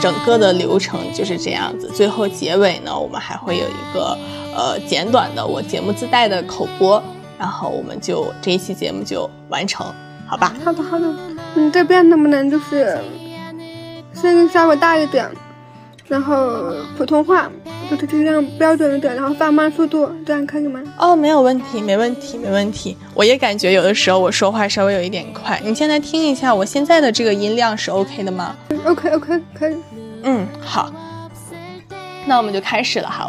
整个的流程就是这样子。最后结尾呢，我们还会有一个简短的我节目自带的口播，然后我们就这一期节目就完成，好吧？好的好的。你这边能不能就是声音稍微大一点，然后普通话就是这样标准一点，然后放慢速度，这样可以吗？哦，没有问题，没问题，没问题。我也感觉有的时候我说话稍微有一点快，你现在听一下我现在的这个音量是 OK 的吗？ OK OK 可以。嗯，好，那我们就开始了哈。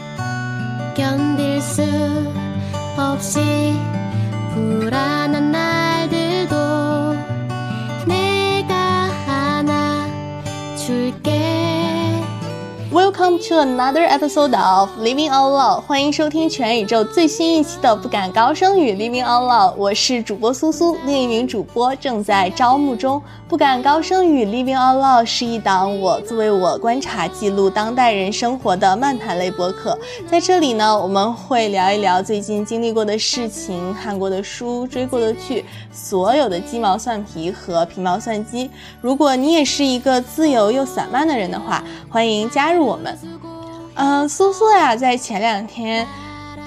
Welcome to another episode of Living Alone， 欢迎收听全宇宙最新一期的不敢高声语 Living Alone， 我是主播苏苏，另一名主播正在招募中。不敢高声语 Living Alone 是一档我作为我观察记录当代人生活的漫谈类播客，在这里呢，我们会聊一聊最近经历过的事情、看过的书、追过的剧，所有的鸡毛蒜皮和皮毛蒜鸡。如果你也是一个自由又散漫的人的话，欢迎加入我们。苏苏呀，在前两天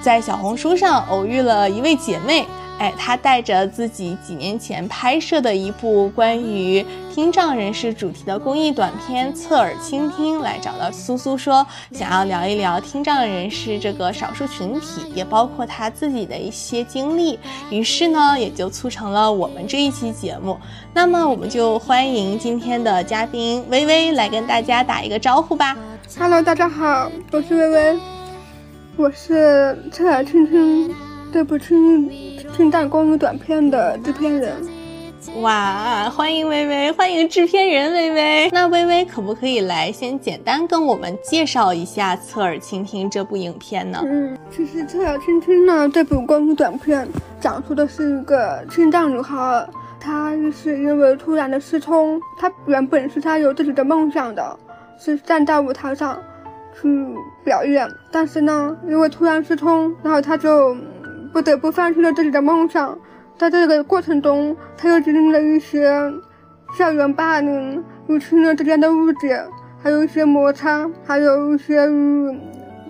在小红书上偶遇了一位姐妹，哎，她带着自己几年前拍摄的一部关于听障人士主题的公益短片《侧耳倾听》来找到苏苏，说想要聊一聊听障人士这个少数群体，也包括她自己的一些经历。于是呢，也就促成了我们这一期节目。那么我们就欢迎今天的嘉宾薇薇来跟大家打一个招呼吧。Hello， 大家好，我是薇薇，我是《侧耳倾听》这部听障公益短片的制片人。哇，欢迎薇薇，欢迎制片人薇薇。那薇薇可不可以来先简单跟我们介绍一下《侧耳倾听》这部影片呢？其实《侧耳倾听》呢这部公益短片讲述的是一个听障女孩，她是因为突然的失聪，她原本是她有自己的梦想的。是站在舞台上去表演，但是呢，因为突然失聪，然后他就不得不放弃了自己的梦想。在这个过程中，他又经历了一些校园霸凌、与亲人之间的误解，还有一些摩擦，还有一些与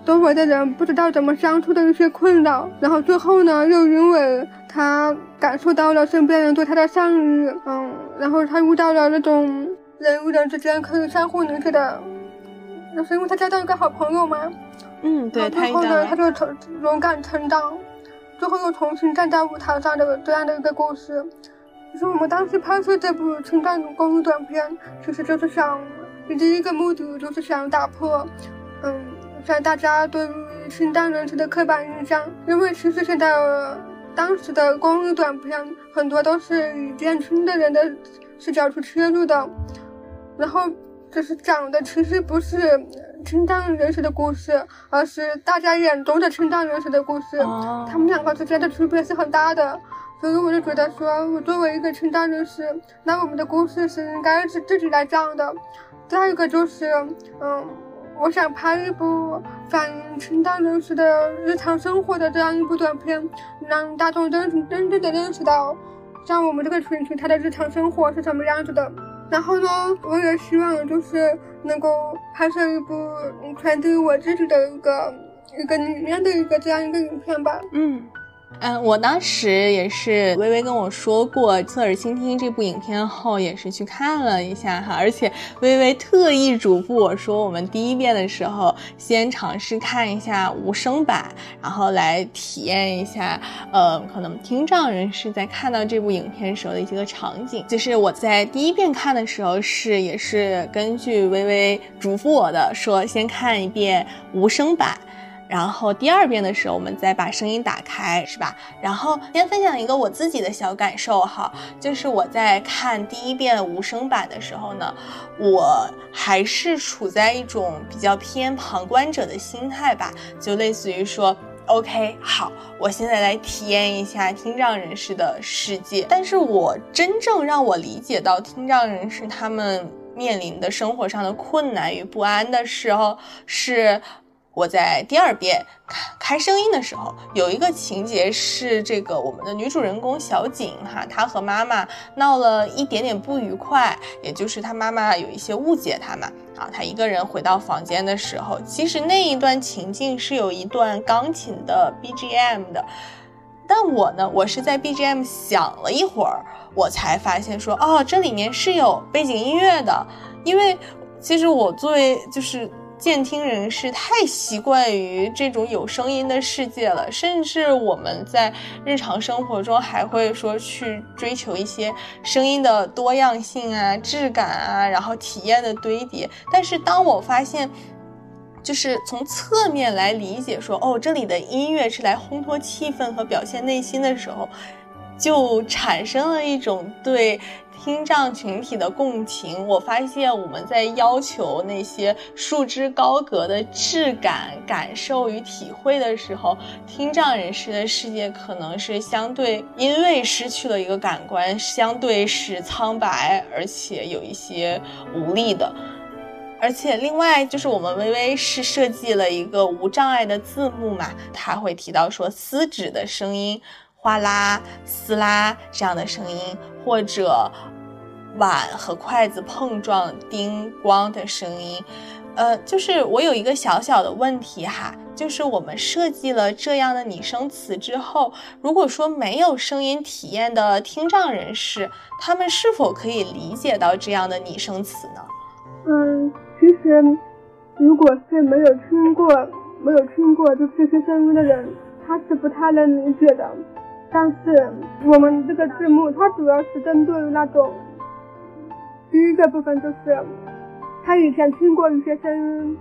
周围的人不知道怎么相处的一些困扰。然后最后呢，又因为他感受到了身边人对他的善意，然后他遇到了那种人与人之间可以相互理解的，那是因为他交到一个好朋友吗？嗯，对，他遇到了，他就勇敢成长，最后又重新站在舞台上的这样的一个故事。就是我们当时拍摄这部情感公益短片，其实就是想，第一个目的就是想打破，像大家对于情感人士的刻板印象，因为其实现在当时的公益短片很多都是以年轻的人的视角去切入的。然后就是讲的其实不是听障人士的故事，而是大家眼中的听障人士的故事，他们两个之间的区别是很大的。所以我就觉得说，我作为一个听障人士，那我们的故事是应该是自己来讲的。再一个就是我想拍一部反映听障人士的日常生活的这样一部短片，让大众真正的认识到像我们这个群体他的日常生活是什么样子的。然后呢，我也希望就是能够拍摄一部传递我自己的一个里面的一个这样一个影片吧。我当时也是薇薇跟我说过《侧耳倾听》这部影片后，也是去看了一下哈，而且薇薇特意嘱咐我说，我们第一遍的时候先尝试看一下无声版，然后来体验一下可能听障人士在看到这部影片时候的一些场景。就是我在第一遍看的时候也是根据薇薇嘱咐我的，说先看一遍无声版，然后第二遍的时候我们再把声音打开，是吧？然后先分享一个我自己的小感受哈，就是我在看第一遍无声版的时候呢，我还是处在一种比较偏旁观者的心态吧，就类似于说OK， 好，我现在来体验一下听障人士的世界。但是我真正让我理解到听障人士他们面临的生活上的困难与不安的时候，是我在第二遍开声音的时候，有一个情节是这个我们的女主人公小景哈，她和妈妈闹了一点点不愉快，也就是她妈妈有一些误解她嘛，啊，她一个人回到房间的时候，其实那一段情境是有一段钢琴的 BGM 的，但我呢，我是在 BGM 响了一会儿，我才发现说，哦，这里面是有背景音乐的，因为其实我作为就是健听人士太习惯于这种有声音的世界了，甚至我们在日常生活中还会说去追求一些声音的多样性啊、质感啊，然后体验的堆叠。但是当我发现就是从侧面来理解说，哦，这里的音乐是来烘托气氛和表现内心的时候，就产生了一种对听障群体的共情。我发现我们在要求那些束之高阁的质感、感受与体会的时候，听障人士的世界可能是相对因为失去了一个感官，相对是苍白而且有一些无力的。而且另外就是我们微微是设计了一个无障碍的字幕嘛，它会提到说撕纸的声音、哗啦、撕拉这样的声音，或者碗和筷子碰撞、叮咣的声音。就是我有一个小小的问题哈，就是我们设计了这样的拟声词之后，如果说没有声音体验的听障人士，他们是否可以理解到这样的拟声词呢？其实如果是没有听过就这些声音的人，他是不太能理解的。但是我们这个字幕它主要是针对于那种第一个部分，就是他以前听过一些声音，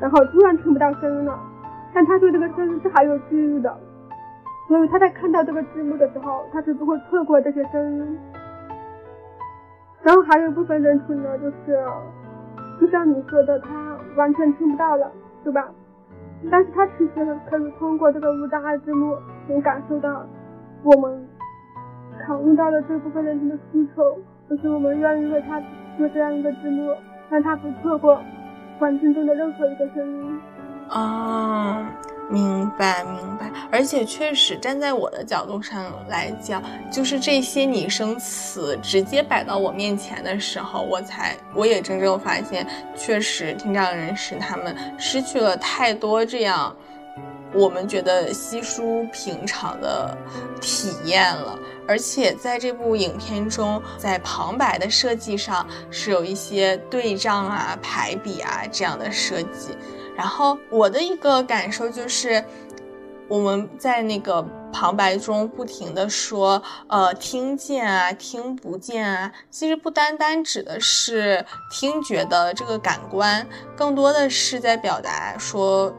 然后突然听不到声音了，但他对这个声音是还有记忆的，所以他在看到这个字幕的时候，他是不会错过这些声音。然后还有部分人群呢，就是就像你说的，他完全听不到了，对吧？但是他其实可以通过这个无障碍字幕能感受到我们考虑到了这部分人群的需求，就是我们愿意为他做这样一个字幕，让他不错过环境中的任何一个声音。明白。而且确实站在我的角度上来讲，就是这些拟声词直接摆到我面前的时候，我也真正发现，确实听障人士他们失去了太多这样我们觉得稀疏平常的体验了。而且在这部影片中，在旁白的设计上是有一些对仗啊、排比啊这样的设计。然后我的一个感受就是，我们在那个旁白中不停地说，听见啊、听不见啊，其实不单单指的是听觉的这个感官，更多的是在表达说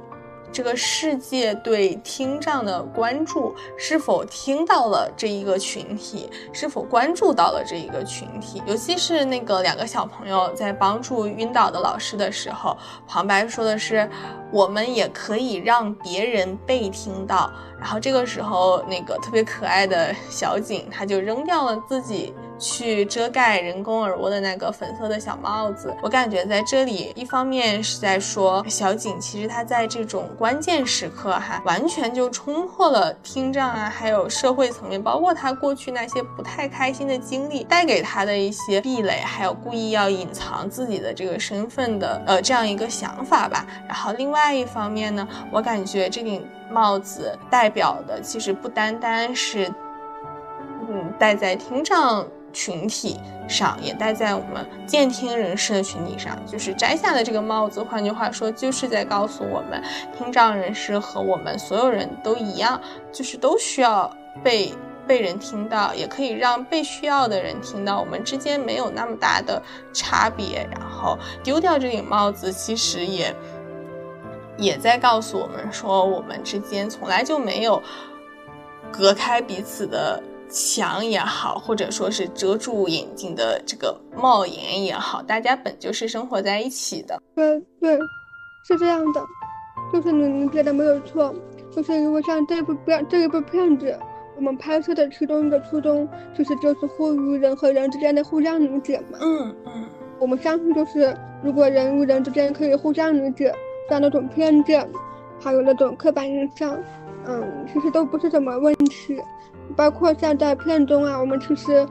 这个世界对听障的关注，是否听到了这一个群体，是否关注到了这一个群体。尤其是那个两个小朋友在帮助晕倒的老师的时候，旁白说的是我们也可以让别人被听到，然后这个时候那个特别可爱的小景，他就扔掉了自己去遮盖人工耳蜗的那个粉色的小帽子。我感觉在这里一方面是在说小景其实他在这种关键时刻哈，完全就冲破了听障啊还有社会层面，包括他过去那些不太开心的经历带给他的一些壁垒，还有故意要隐藏自己的这个身份的这样一个想法吧。然后另外一方面呢，我感觉这顶帽子代表的其实不单单是戴在听障群体上，也戴在我们健听人士的群体上，就是摘下的这个帽子，换句话说就是在告诉我们，听障人士和我们所有人都一样，就是都需要被人听到，也可以让被需要的人听到，我们之间没有那么大的差别。然后丢掉这顶帽子其实也在告诉我们说，我们之间从来就没有隔开彼此的墙也好，或者说是遮住眼睛的这个帽檐也好，大家本就是生活在一起的。对，是这样的，就是你觉得没有错，就是因为像这一部片子，我们拍摄的其中一个初衷就是呼吁人和人之间的互相理解嘛。我们相信就是如果人与人之间可以互相理解，这样的一种偏见，还有那种刻板印象，其实都不是什么问题。包括像在片中啊，我们其实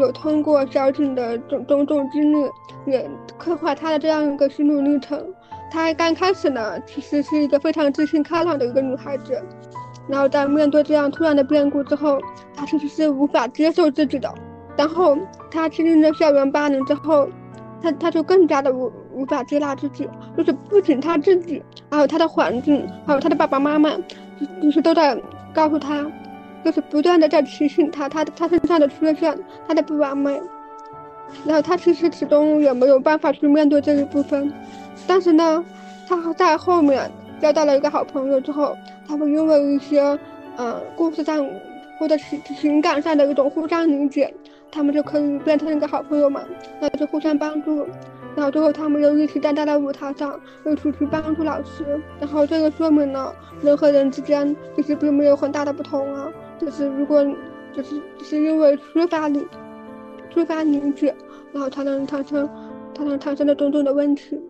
有通过小景的种种经历，也刻画她的这样一个心路历程。她刚开始呢，其实是一个非常自信开朗的一个女孩子，然后在面对这样突然的变故之后，她其实是无法接受自己的。然后她经历了校园霸凌之后，她就更加的无法接纳自己，就是不仅她自己，还有她的环境，还有她的爸爸妈妈，就是都在告诉她，就是不断的在提醒她，她身上的缺陷，她的不完美。然后她其实始终也没有办法去面对这一部分。但是呢，她在后面交到了一个好朋友之后，他们因为一些故事上或者情感上的一种互相理解，他们就可以变成一个好朋友嘛，那就互相帮助。然后最后他们又一起站在了舞台上，又出去帮助老师。然后这个说明呢，人和人之间其实并没有很大的不同啊，就是如果就是因为缺乏理解，然后才能产生的种种的问题。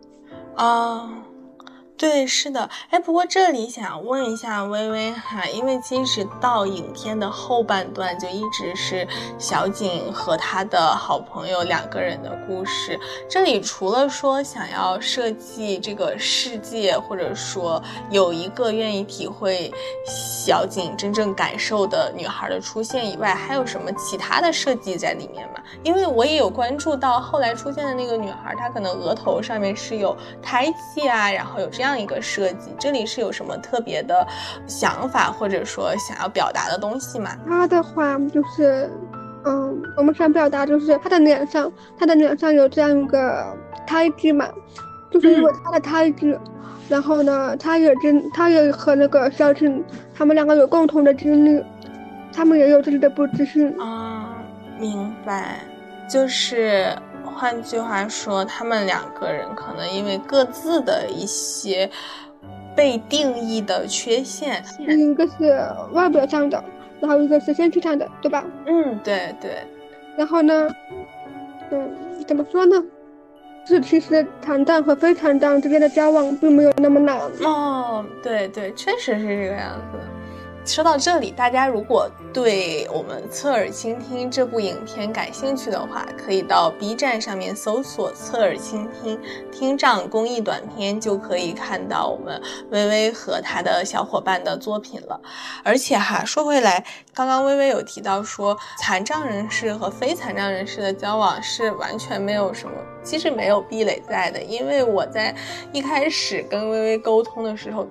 对，是的。不过这里想问一下薇薇哈，因为其实到影片的后半段就一直是小景和他的好朋友两个人的故事，这里除了说想要设计这个世界，或者说有一个愿意体会小景真正感受的女孩的出现以外，还有什么其他的设计在里面吗？因为我也有关注到后来出现的那个女孩，她可能额头上面是有胎记啊，然后有这样一个设计，这里是有什么特别的想法，或者说想要表达的东西吗？他的话就是我们想表达就是他的脸上有这样一个胎记嘛，就是因为他的胎记，然后呢他也和那个小景他们两个有共同的经历，他们也有自己的不自信啊。明白，就是换句话说，他们两个人可能因为各自的一些被定义的缺陷，一个是外表上的，然后一个是身体上的，对吧？对对。然后呢，怎么说呢？是其实坦荡和非坦荡之间的交往并没有那么难。对对，确实是这个样子。说到这里，大家如果对我们侧耳倾听这部影片感兴趣的话，可以到 B 站上面搜索侧耳倾听听障公益短片，就可以看到我们薇薇和她的小伙伴的作品了。而且哈，说回来，刚刚薇薇有提到说残障人士和非残障人士的交往是完全没有什么，其实没有壁垒在的。因为我在一开始跟薇薇沟通的时候，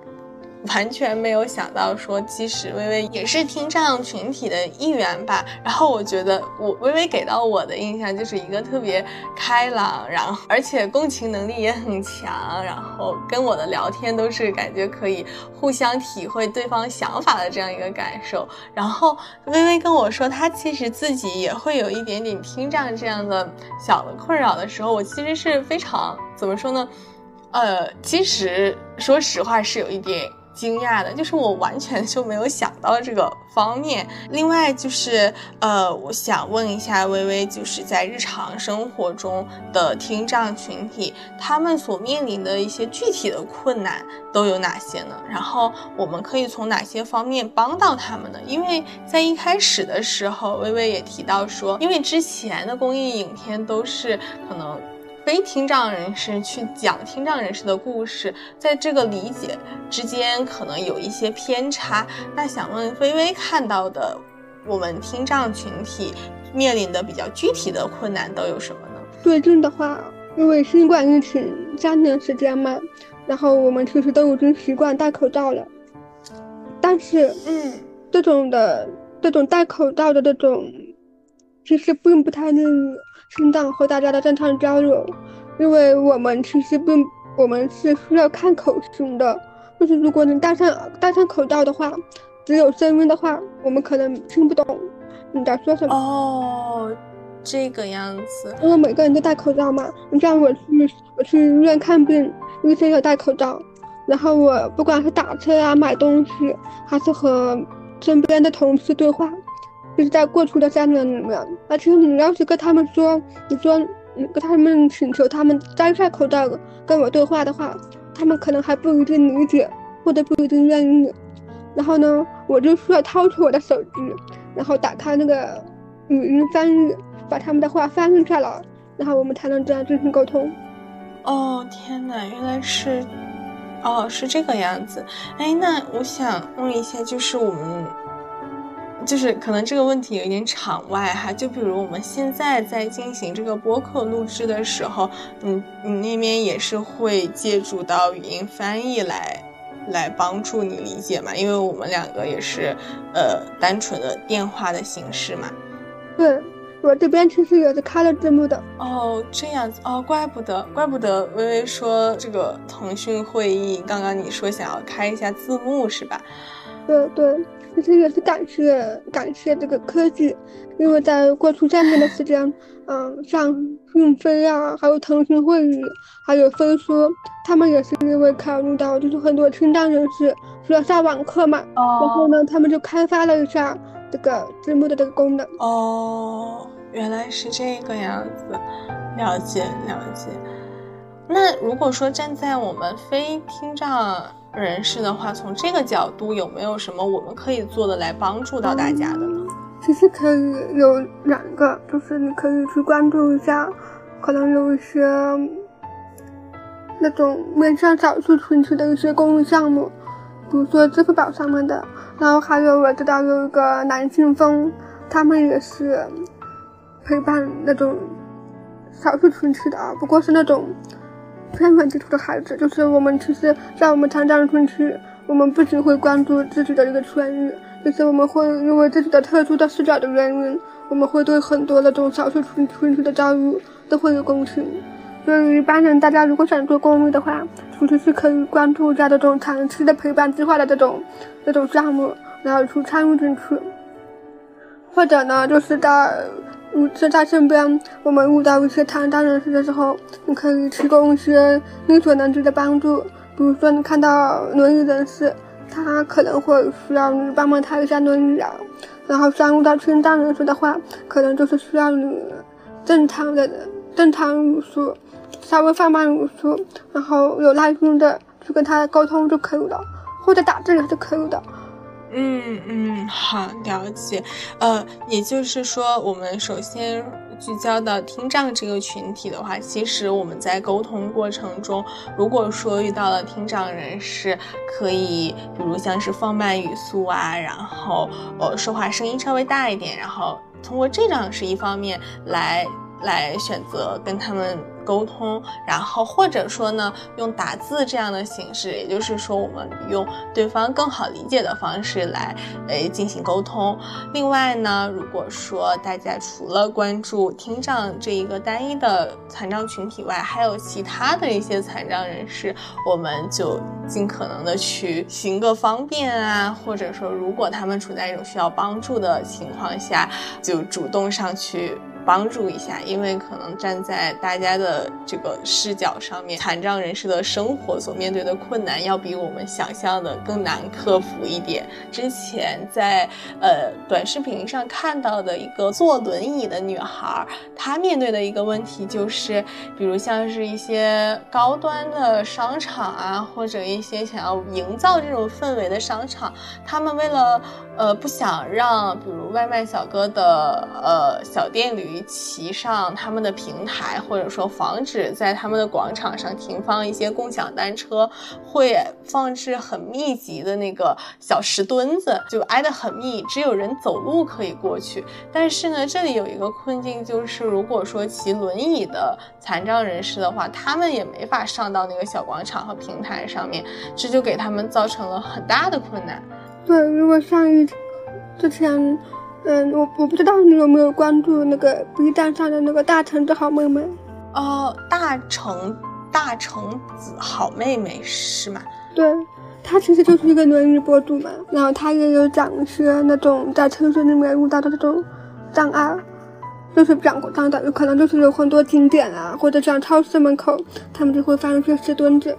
完全没有想到说其实薇薇也是听障群体的一员吧。然后我觉得薇薇给到我的印象就是一个特别开朗，然后而且共情能力也很强，然后跟我的聊天都是感觉可以互相体会对方想法的这样一个感受。然后薇薇跟我说她其实自己也会有一点点听障这样的小的困扰的时候，我其实是非常怎么说呢，其实说实话是有一点惊讶的，就是我完全就没有想到这个方面。另外就是我想问一下薇薇，就是在日常生活中的听障群体，他们所面临的一些具体的困难都有哪些呢？然后我们可以从哪些方面帮到他们呢？因为在一开始的时候，薇薇也提到说，因为之前的公益影片都是可能非听障人士去讲听障人士的故事，在这个理解之间可能有一些偏差。那想问薇薇，看到的我们听障群体面临的比较具体的困难都有什么呢？最近的话，因为新冠疫情3年时间嘛，然后我们其实都已经习惯戴口罩了，但是这种戴口罩的这种其实并不太利于听障和大家的正常交流，因为我们是需要看口型的，就是如果你戴上口罩的话，只有声音的话，我们可能听不懂你在说什么。这个样子。因为每个人都戴口罩嘛，你像我去医院看病，医生有戴口罩，然后我不管是打车啊、买东西，还是和身边的同事对话。就是在过去的3年里面，而且你要是跟他们说，你跟他们请求他们摘下口罩跟我对话的话，他们可能还不如这女子，或者不如这男人。然后呢，我就需要掏出我的手机，然后打开那个语音翻译，把他们的话翻译下来，然后我们才能这样进行沟通。哦，天哪，原来是，哦，是这个样子。哎，那我想问一下，就是我们，就是可能这个问题有一点场外哈，就比如我们现在在进行这个播客录制的时候，你那边也是会借助到语音翻译来帮助你理解嘛？因为我们两个也是单纯的电话的形式嘛。对，我这边其实也是开了字幕的。哦，这样子哦，怪不得微微说这个腾讯会议，刚刚你说想要开一下字幕是吧？对对，其实也是感谢这个科技，因为在过去3年的时间，像讯飞啊，还有腾讯会议，还有飞书，他们也是因为考虑到就是很多听障人士需要上网课嘛，然后呢，他们就开发了一下这个字幕的这个功能。哦，原来是这个样子，了解了解。那如果说站在我们非听障人士的话，从这个角度有没有什么我们可以做的来帮助到大家的呢？其实可以有两个，就是你可以去关注一下，可能有一些那种面向少数群体的一些公益项目，比如说支付宝上面的，然后还有我知道有一个男性风，他们也是陪伴那种少数群体的啊，不过是那种偏远地区的孩子。就是我们其实在我们成长的村区，我们不仅会关注自己的一个圈域，就是我们会因为自己的特殊的视角的原因，我们会对很多那种少数群体的遭遇都会有共情。所以一般人大家如果想做公益的话，其实是可以关注一下这种长期的陪伴计划的这种项目，然后去参与进去。或者呢，就是在身边我们遇到一些残障人士的时候，你可以提供一些你所能及的帮助。比如说你看到轮椅人士，他可能会需要你帮忙抬一下轮椅啊，然后像遇到听障人士的话，可能就是需要你正常语速，稍微放慢语速，然后有耐心的去跟他沟通就可以了，或者打字也是可以的。嗯嗯，好，了解。也就是说，我们首先聚焦到听障这个群体的话，其实我们在沟通过程中，如果说遇到了听障人士，可以比如像是放慢语速啊，然后说话声音稍微大一点，然后通过这样是一方面来选择跟他们沟通，然后或者说呢，用打字这样的形式，也就是说我们用对方更好理解的方式来进行沟通。另外呢，如果说大家除了关注听障这一个单一的残障群体外，还有其他的一些残障人士，我们就尽可能的去行个方便啊，或者说如果他们处在一种需要帮助的情况下，就主动上去帮助一下。因为可能站在大家的这个视角上面，残障人士的生活所面对的困难要比我们想象的更难克服一点。之前在短视频上看到的一个坐轮椅的女孩，她面对的一个问题就是，比如像是一些高端的商场啊，或者一些想要营造这种氛围的商场，他们为了不想让比如外卖小哥的小店里骑上他们的平台，或者说防止在他们的广场上停放一些共享单车，会放置很密集的那个小石墩子，就挨得很密，只有人走路可以过去。但是呢，这里有一个困境，就是如果说骑轮椅的残障人士的话，他们也没法上到那个小广场和平台上面，这就给他们造成了很大的困难。对，如果上一之前我不知道你有没有关注那个 B 站上的那个大橙子好妹妹。哦，大橙子好妹妹是吗？对，她其实就是一个轮椅博主嘛，然后她也有讲一些那种在城市里面遇到的这种障碍，就是讲的可能就是有很多景点啊，或者像超市门口，他们就会放一些石墩子，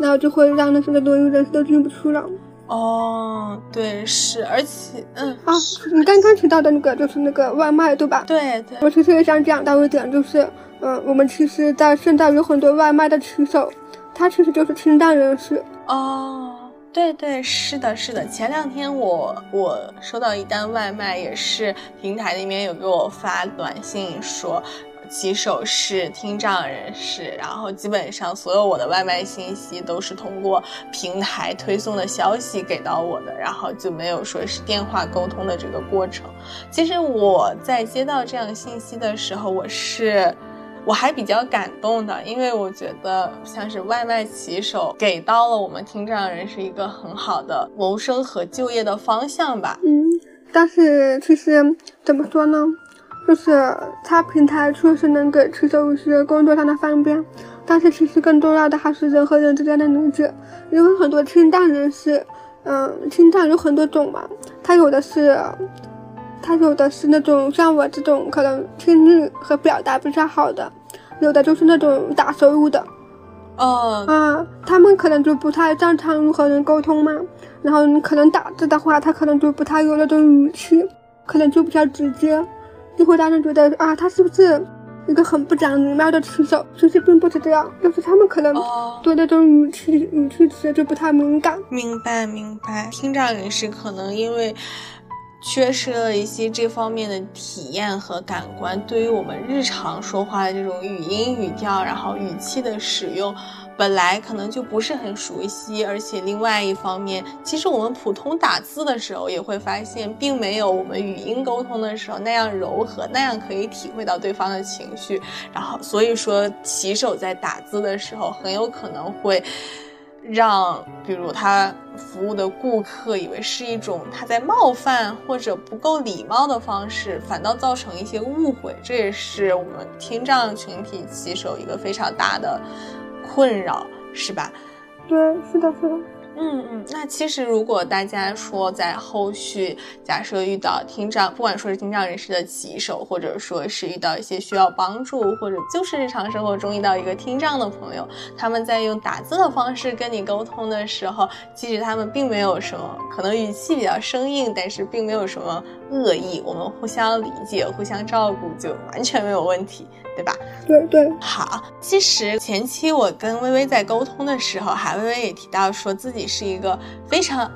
然后就会让那些的轮椅人士都进不去了。哦，对，是，而且你刚刚提到的那个就是那个外卖对吧？对对，我其实也想讲到一点，就是我们其实在现在有很多外卖的骑手，他其实就是听大人是哦。对对，是的是的，前两天我收到一单外卖，也是平台那边有给我发短信说骑手是听障人士，然后基本上所有我的外卖信息都是通过平台推送的消息给到我的，然后就没有说是电话沟通的这个过程。其实我在接到这样信息的时候，我还比较感动的，因为我觉得像是外卖骑手给到了我们听障人是一个很好的谋生和就业的方向吧。但是其实怎么说呢，就是它平台确实能给骑手一些工作上的方便，但是其实更重要的还是人和人之间的理解，因为很多听障人士，听障有很多种嘛，它有的是那种像我这种可能听力和表达比较好的，有的就是那种打手语的，他们可能就不太擅长如何能沟通嘛，然后你可能打字的话，他可能就不太有那种语气，可能就比较直接。就会让人觉得啊，他是不是一个很不讲礼貌的骑手？其实并不是这样，就是他们可能对那种语气词就不太敏感。明白，听障人士可能因为缺失了一些这方面的体验和感官，对于我们日常说话的这种语音语调，然后语气的使用，本来可能就不是很熟悉。而且另外一方面，其实我们普通打字的时候也会发现，并没有我们语音沟通的时候那样柔和，那样可以体会到对方的情绪。然后所以说骑手在打字的时候，很有可能会让比如他服务的顾客以为是一种他在冒犯或者不够礼貌的方式，反倒造成一些误会，这也是我们听障群体骑手一个非常大的困扰，是吧？对，是的。那其实如果大家说在后续假设遇到听障，不管说是听障人士的骑手，或者说是遇到一些需要帮助，或者就是日常生活中遇到一个听障的朋友，他们在用打字的方式跟你沟通的时候，其实他们并没有什么，可能语气比较生硬，但是并没有什么恶意，我们互相理解互相照顾就完全没有问题，对吧？对。好，其实前期我跟薇薇在沟通的时候，薇薇也提到说自己是一个非常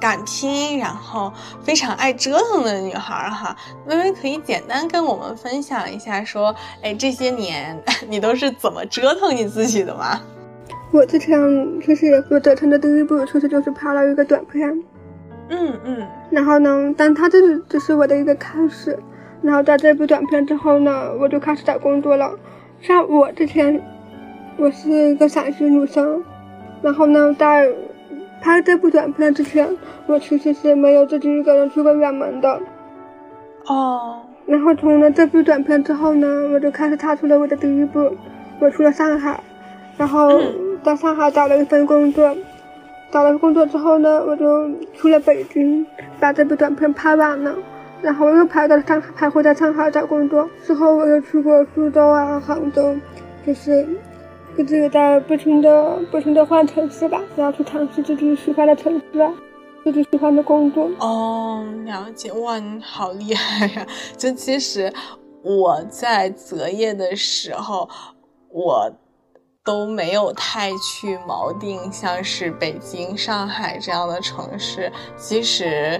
敢拼，然后非常爱折腾的女孩哈。薇薇可以简单跟我们分享一下说，这些年你都是怎么折腾你自己的吗？我之前就是我折腾的第一步其实就是拍了一个短片，然后呢，但它这只是我的一个开始。然后在这部短片之后呢，我就开始找工作了。像我之前，我是一个陕西女生，然后呢，在拍这部短片之前，我其实是没有自己一个人去过远门的。然后从了这部短片之后呢，我就开始踏出了我的第一步，我去了上海，然后在上海找了一份工作。找了工作之后呢，我就去了北京，把这部短片拍完了。然后又徘徊在上海找工作，之后我又去过苏州啊、杭州，就是一直在不停的换城市吧，然后去尝试自己喜欢的城市啊，自己喜欢的工作。了解。哇，你好厉害呀！就其实我在择业的时候，我都没有太去锚定像是北京、上海这样的城市，其实。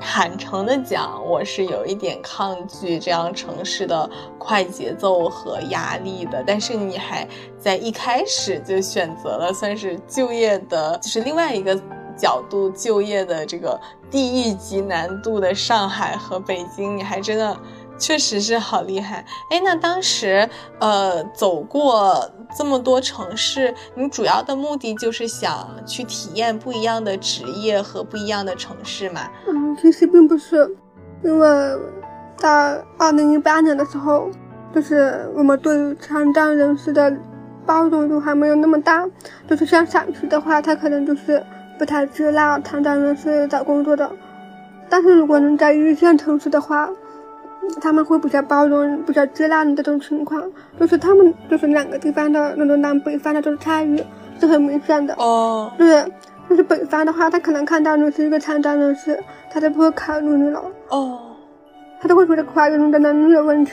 坦诚的讲，我是有一点抗拒这样城市的快节奏和压力的。但是你还在一开始就选择了算是就业的，就是另外一个角度就业的这个地域级难度的上海和北京，你还真的确实是好厉害。那当时走过这么多城市，你主要的目的就是想去体验不一样的职业和不一样的城市吗？其实并不是，因为在2018年的时候，就是我们对于残障人士的包容度还没有那么大，就是像陕西的话，他可能就是不太接纳残障人士找工作的，但是如果能在一线城市的话，他们会比较包容、比较接纳你这种情况，就是他们就是两个地方的那种南北方的这种差异是很明显的。对，就是北方的话，他可能看到你是一个残障人士，他就不会考虑你了。他就会觉得怀疑你的能力有问题。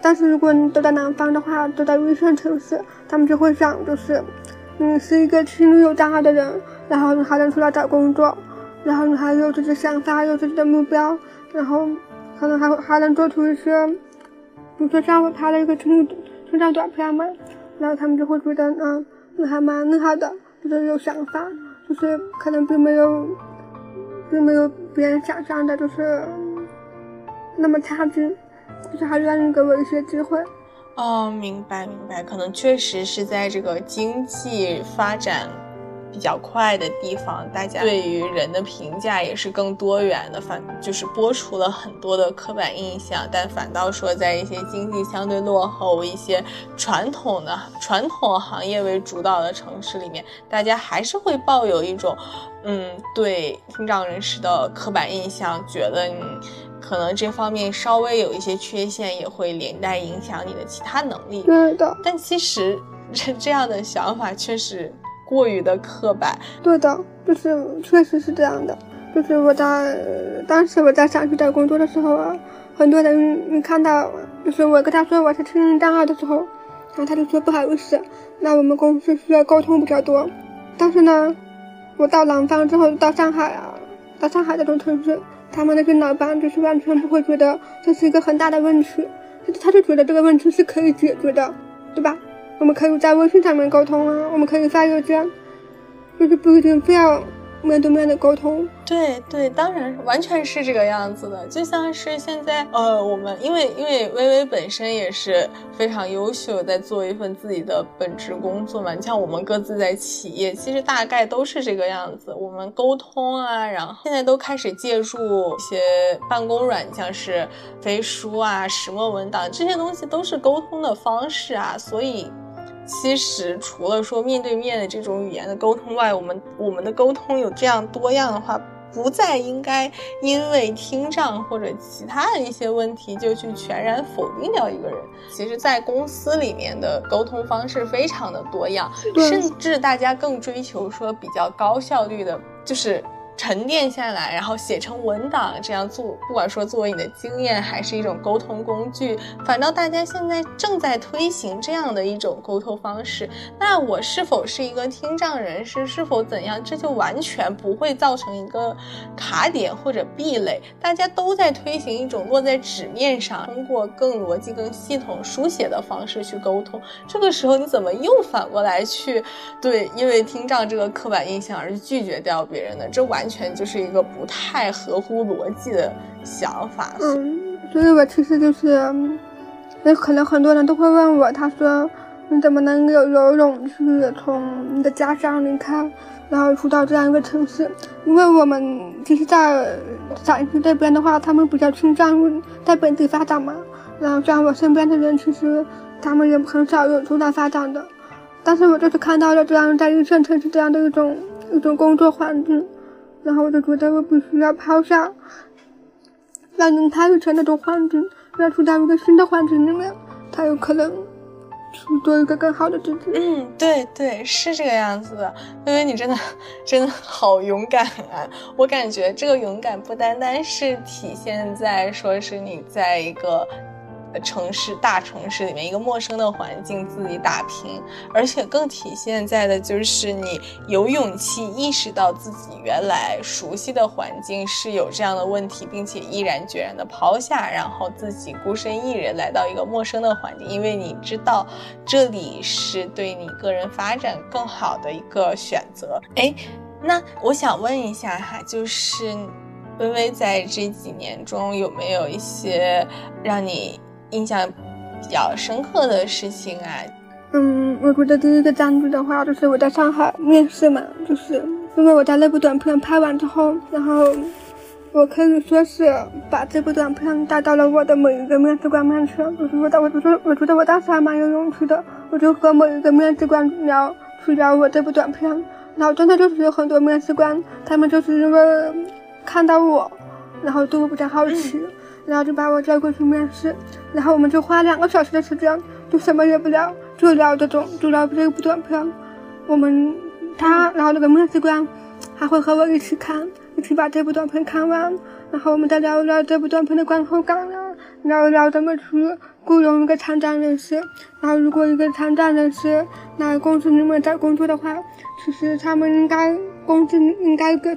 但是如果你都在南方的话，都在一线城市，他们就会想就是你是一个心理有障碍的人，然后你还能出来找工作，然后你还有自己的想法，有自己的目标，然后可能还能做出一些，比如说像我拍了一个成长短片嘛，然后他们就会觉得你还蛮厉害的，就是有想法，就是可能并没有别人想象的就是那么差距，就是还愿意给我一些机会。哦，明白，可能确实是在这个经济发展比较快的地方，大家对于人的评价也是更多元的，就是剥除了很多的刻板印象，但反倒说在一些经济相对落后、一些传统行业为主导的城市里面，大家还是会抱有一种对听障人士的刻板印象，觉得你可能这方面稍微有一些缺陷，也会连带影响你的其他能力。对的。但其实这样的想法确实过于的刻板。对的，就是确实是这样的。就是我在当时我在陕西找工作的时候啊，很多人看到就是我跟他说我是听障障碍的时候，然后他就说不好意思，那我们公司需要沟通比较多。但是呢，我到南方之后到上海啊，到上海这种城市，他们那些老板就是完全不会觉得这是一个很大的问题，他就觉得这个问题是可以解决的，对吧？我们可以在微信上面沟通啊，我们可以发邮件，就是不一定非要面对面的沟通。对，当然完全是这个样子的。就像是现在我们因为薇薇本身也是非常优秀，在做一份自己的本职工作嘛，你像我们各自在企业其实大概都是这个样子，我们沟通啊，然后现在都开始借助一些办公软件，像是飞书啊、石墨文档，这些东西都是沟通的方式啊。所以其实除了说面对面的这种语言的沟通外，我们的沟通有这样多样的话，不再应该因为听障或者其他的一些问题就去全然否定掉一个人。其实在公司里面的沟通方式非常的多样，甚至大家更追求说比较高效率的，就是沉淀下来然后写成文档，这样做不管说作为你的经验还是一种沟通工具，反倒大家现在正在推行这样的一种沟通方式。那我是否是一个听障人士，是否怎样，这就完全不会造成一个卡点或者壁垒，大家都在推行一种落在纸面上，通过更逻辑更系统书写的方式去沟通。这个时候你怎么又反过来去对因为听障这个刻板印象而拒绝掉别人呢？这完全就是一个不太合乎逻辑的想法。所以我其实就是可能很多人都会问我，他说你怎么能有勇气从你的家乡离开，然后出到这样一个城市？因为我们其实在陕西这边的话，他们比较倾向于在本地发展嘛，然后像我身边的人其实他们也很少有出来发展的，但是我就是看到了这样在一线城市这样的一种工作环境，然后我就觉得我必须要抛下让人他以前那种环境，要处在一个新的环境里面，他有可能去做一个更好的自己。对，是这个样子的。因为你真的好勇敢啊！我感觉这个勇敢不单单是体现在说是你在一个大城市里面一个陌生的环境自己打拼，而且更体现在的就是你有勇气意识到自己原来熟悉的环境是有这样的问题，并且毅然决然的抛下，然后自己孤身一人来到一个陌生的环境，因为你知道这里是对你个人发展更好的一个选择。那我想问一下哈，就是薇薇在这几年中有没有一些让你印象比较深刻的事情啊？我觉得第一个章节的话，就是我在上海面试嘛，就是因为我在那部短片拍完之后，然后我可以说是把这部短片带到了我的每一个面试官面前。我觉得我当时还蛮有勇气的，我就和每一个面试官去聊我这部短片，然后真的就是有很多面试官，他们就是因为看到我，然后对我比较好奇，然后就把我叫过去面试，然后我们就花2个小时的时间，就什么也不聊，就聊这部短片。然后那个面试官还会和我一起把这部短片看完，然后我们再聊一聊这部短片的观后感啊，然后咱们除了雇佣一个参战人士，然后如果一个参战人士那公司里面在工作的话，其实他们公司应该做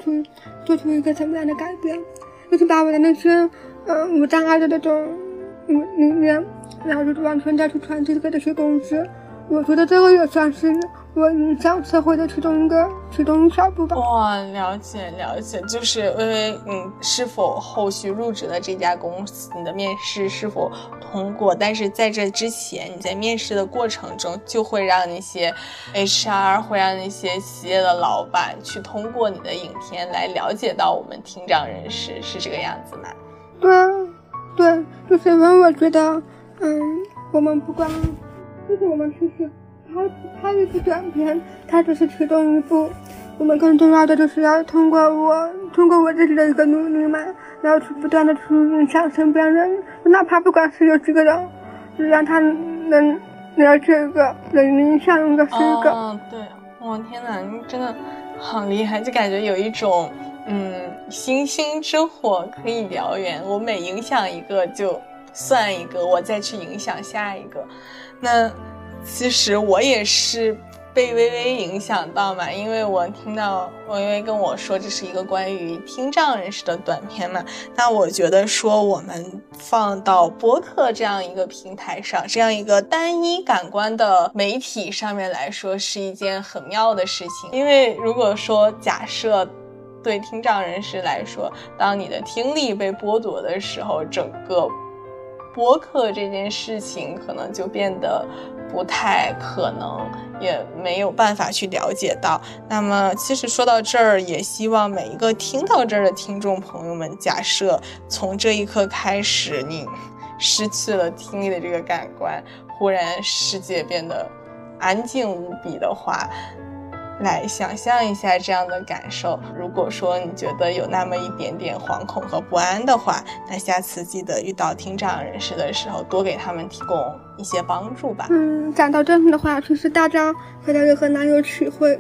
出一个什么样的改变，就是把我的那些无障碍的那种理念，然后就完全再去传递给这些公司。我觉得这个也算是我影响社会的其中一小部分。哇，了解，就是因为是否后续入职的这家公司，你的面试是否通过，但是在这之前，你在面试的过程中，就会让那些 HR 会让那些企业的老板去通过你的影片来了解到我们听障人士是这个样子吗？对，就是因为我觉得，我们不光就是我们其实拍一部短片，它只是其中一部。我们更重要的就是要通过我自己的一个努力嘛，然后去不断的去影响身边人，哪怕不管是有几个人，就让他能了解一个，能影响一个是一个。哦，对，我天哪，你真的好厉害，就感觉有一种星星之火可以燎原，我每影响一个就算一个，我再去影响下一个。那其实我也是被微微影响到嘛，因为我听到微微跟我说这是一个关于听障人士的短片嘛，那我觉得说我们放到播客这样一个平台上，这样一个单一感官的媒体上面来说，是一件很妙的事情。因为如果说假设对听障人士来说，当你的听力被剥夺的时候，整个播客这件事情可能就变得不太可能，也没有办法去了解到。那么其实说到这儿，也希望每一个听到这儿的听众朋友们，假设从这一刻开始你失去了听力的这个感官，忽然世界变得安静无比的话，来想象一下这样的感受。如果说你觉得有那么一点点惶恐和不安的话，那下次记得遇到听障人士的时候，多给他们提供一些帮助吧。讲到这里的话，其实大家可能有很难有体会，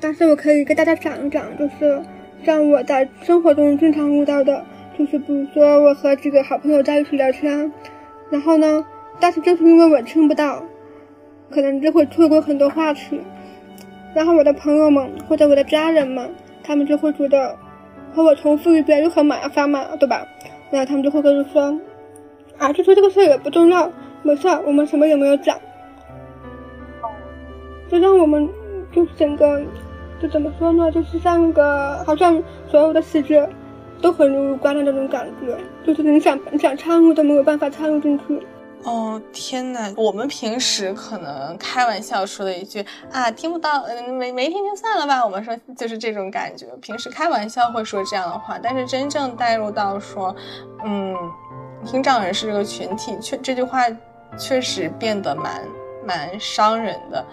但是我可以给大家讲一讲，就是像我在生活中经常遇到的，就是比如说我和几个好朋友在一起聊天，然后呢，但是就是因为我听不到，可能就会错过很多话题。然后我的朋友们或者我的家人们，他们就会觉得和我重复一遍又很麻烦嘛，对吧？然后他们就会跟我说啊，就说这个事也不重要，没事，我们什么也没有讲，就让我们就整个就怎么说呢，就是像一个好像所有的世界都很无关的那种感觉，就是你想参与都没有办法参与进去。哦，天哪，我们平时可能开玩笑说的一句啊听不到没听就算了吧，我们说就是这种感觉，平时开玩笑会说这样的话，但是真正带入到说听障人士这个群体，这句话确实变得蛮伤人的。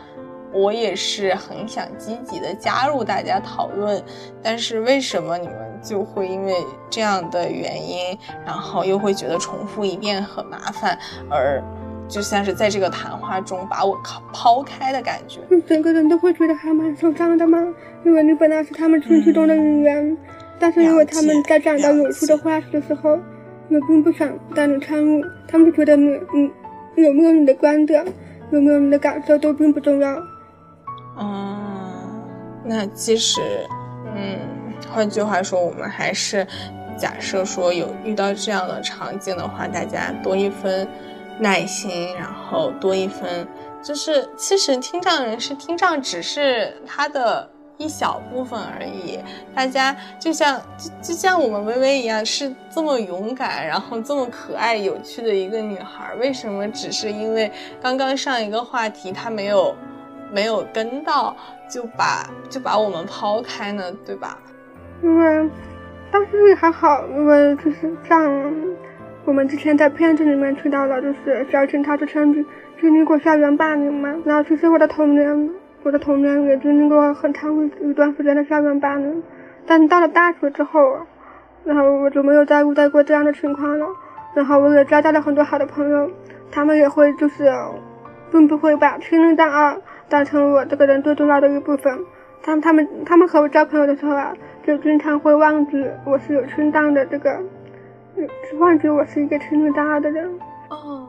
我也是很想积极的加入大家讨论，但是为什么你们就会因为这样的原因，然后又会觉得重复一遍很麻烦，而就像是在这个谈话中把我抛开的感觉，就整个人都会觉得还蛮受伤的吗？因为你本来是他们群体中的语言，但是因为他们在讲到有趣的话的时候，也并不想让你参与，他们就觉得你有没有你的观点，有没有你的感受都并不重要。那其实换句话说，我们还是假设说有遇到这样的场景的话，大家多一分耐心，然后多一分就是其实听障人士听障只是他的一小部分而已，大家就像我们微微一样，是这么勇敢然后这么可爱有趣的一个女孩，为什么只是因为刚刚上一个话题她没有跟到就把我们抛开呢，对吧？因为但是还好，因为就是像我们之前在片子里面提到了，就是小青她之前经历过校园霸凌嘛，然后其实我的童年也经历过很长一段时间的校园霸凌，但到了大学之后，然后我就没有再遇到过这样的情况了，然后我也交到了很多好的朋友，他们也会就是并不会把听力障碍当成我这个人最重要的一部分，他们和我交朋友的时候啊，就经常会忘记我是有听障的这个只有我是一个成熟大二的人。哦，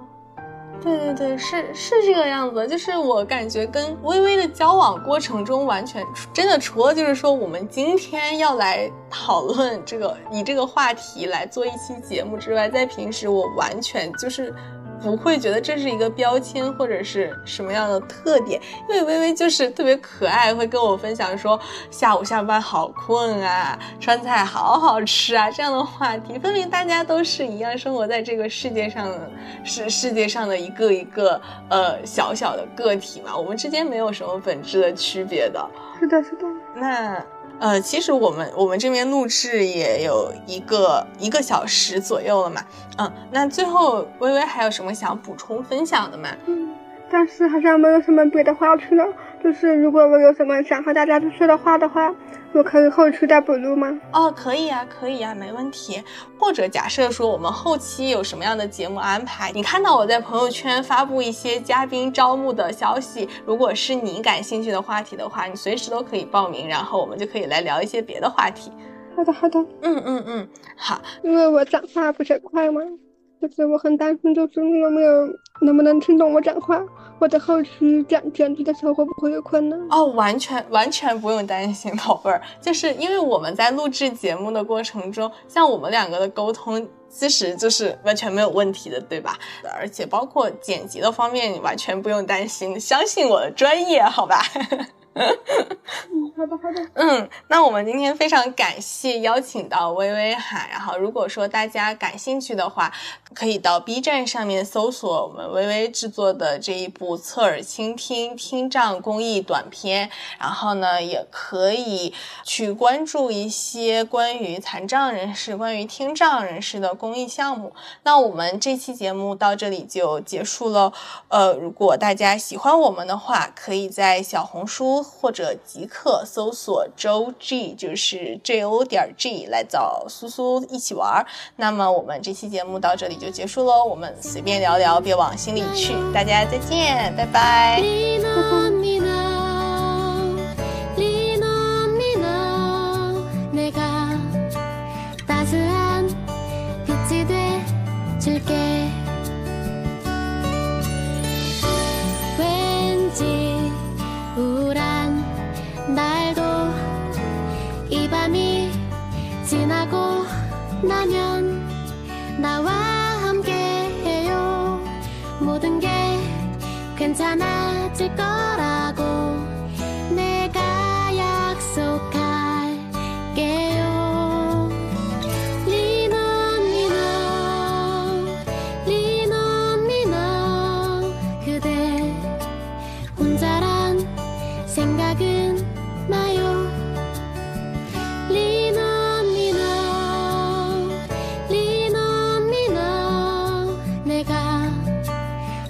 对对对，是这个样子。就是我感觉跟微微的交往过程中，完全真的除了就是说我们今天要来讨论这个以这个话题来做一期节目之外，在平时我完全就是不会觉得这是一个标签或者是什么样的特点，因为微微就是特别可爱，会跟我分享说下午下班好困啊，川菜好好吃啊，这样的话题，分明大家都是一样生活在这个世界上的，是世界上的一个一个小小的个体嘛，我们之间没有什么本质的区别的。是的，是的。那其实我们这边录制也有一个小时左右了嘛，那最后微微还有什么想补充分享的吗？但是好像没有什么别的话要去了，就是如果我有什么想和大家说的话的话，我可以后期再补录吗？哦，可以啊，可以啊，没问题。或者假设说我们后期有什么样的节目安排，你看到我在朋友圈发布一些嘉宾招募的消息，如果是你感兴趣的话题的话，你随时都可以报名，然后我们就可以来聊一些别的话题。好的，好的。好。因为我讲话不是快吗？就是我很担心，就是能不能听懂我讲话。我的后期剪辑的时候会不会有困难？哦，完全不用担心，宝贝儿。就是因为我们在录制节目的过程中，像我们两个的沟通，其实就是完全没有问题的，对吧？而且包括剪辑的方面，你完全不用担心，相信我的专业，好吧？好的，好的。那我们今天非常感谢邀请到薇薇哈，然后如果说大家感兴趣的话，可以到 B 站上面搜索我们薇薇制作的这一部侧耳倾听听障公益短片，然后呢也可以去关注一些关于残障人士关于听障人士的公益项目。那我们这期节目到这里就结束了，如果大家喜欢我们的话，可以在小红书或者极客搜索 Jo.G 就是 jo.g 来找苏苏一起玩。那么我们这期节目到这里就结束咯，我们随便聊聊，别往心里去，大家再见，拜拜。나와 함께해요. 모든 게 괜찮아질 거라고 내가 약속할게요. 리노 그대 혼자란 생각은 마요. 내가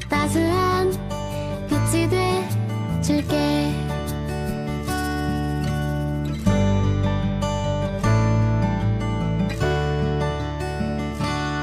따스한 빛이 돼 줄게.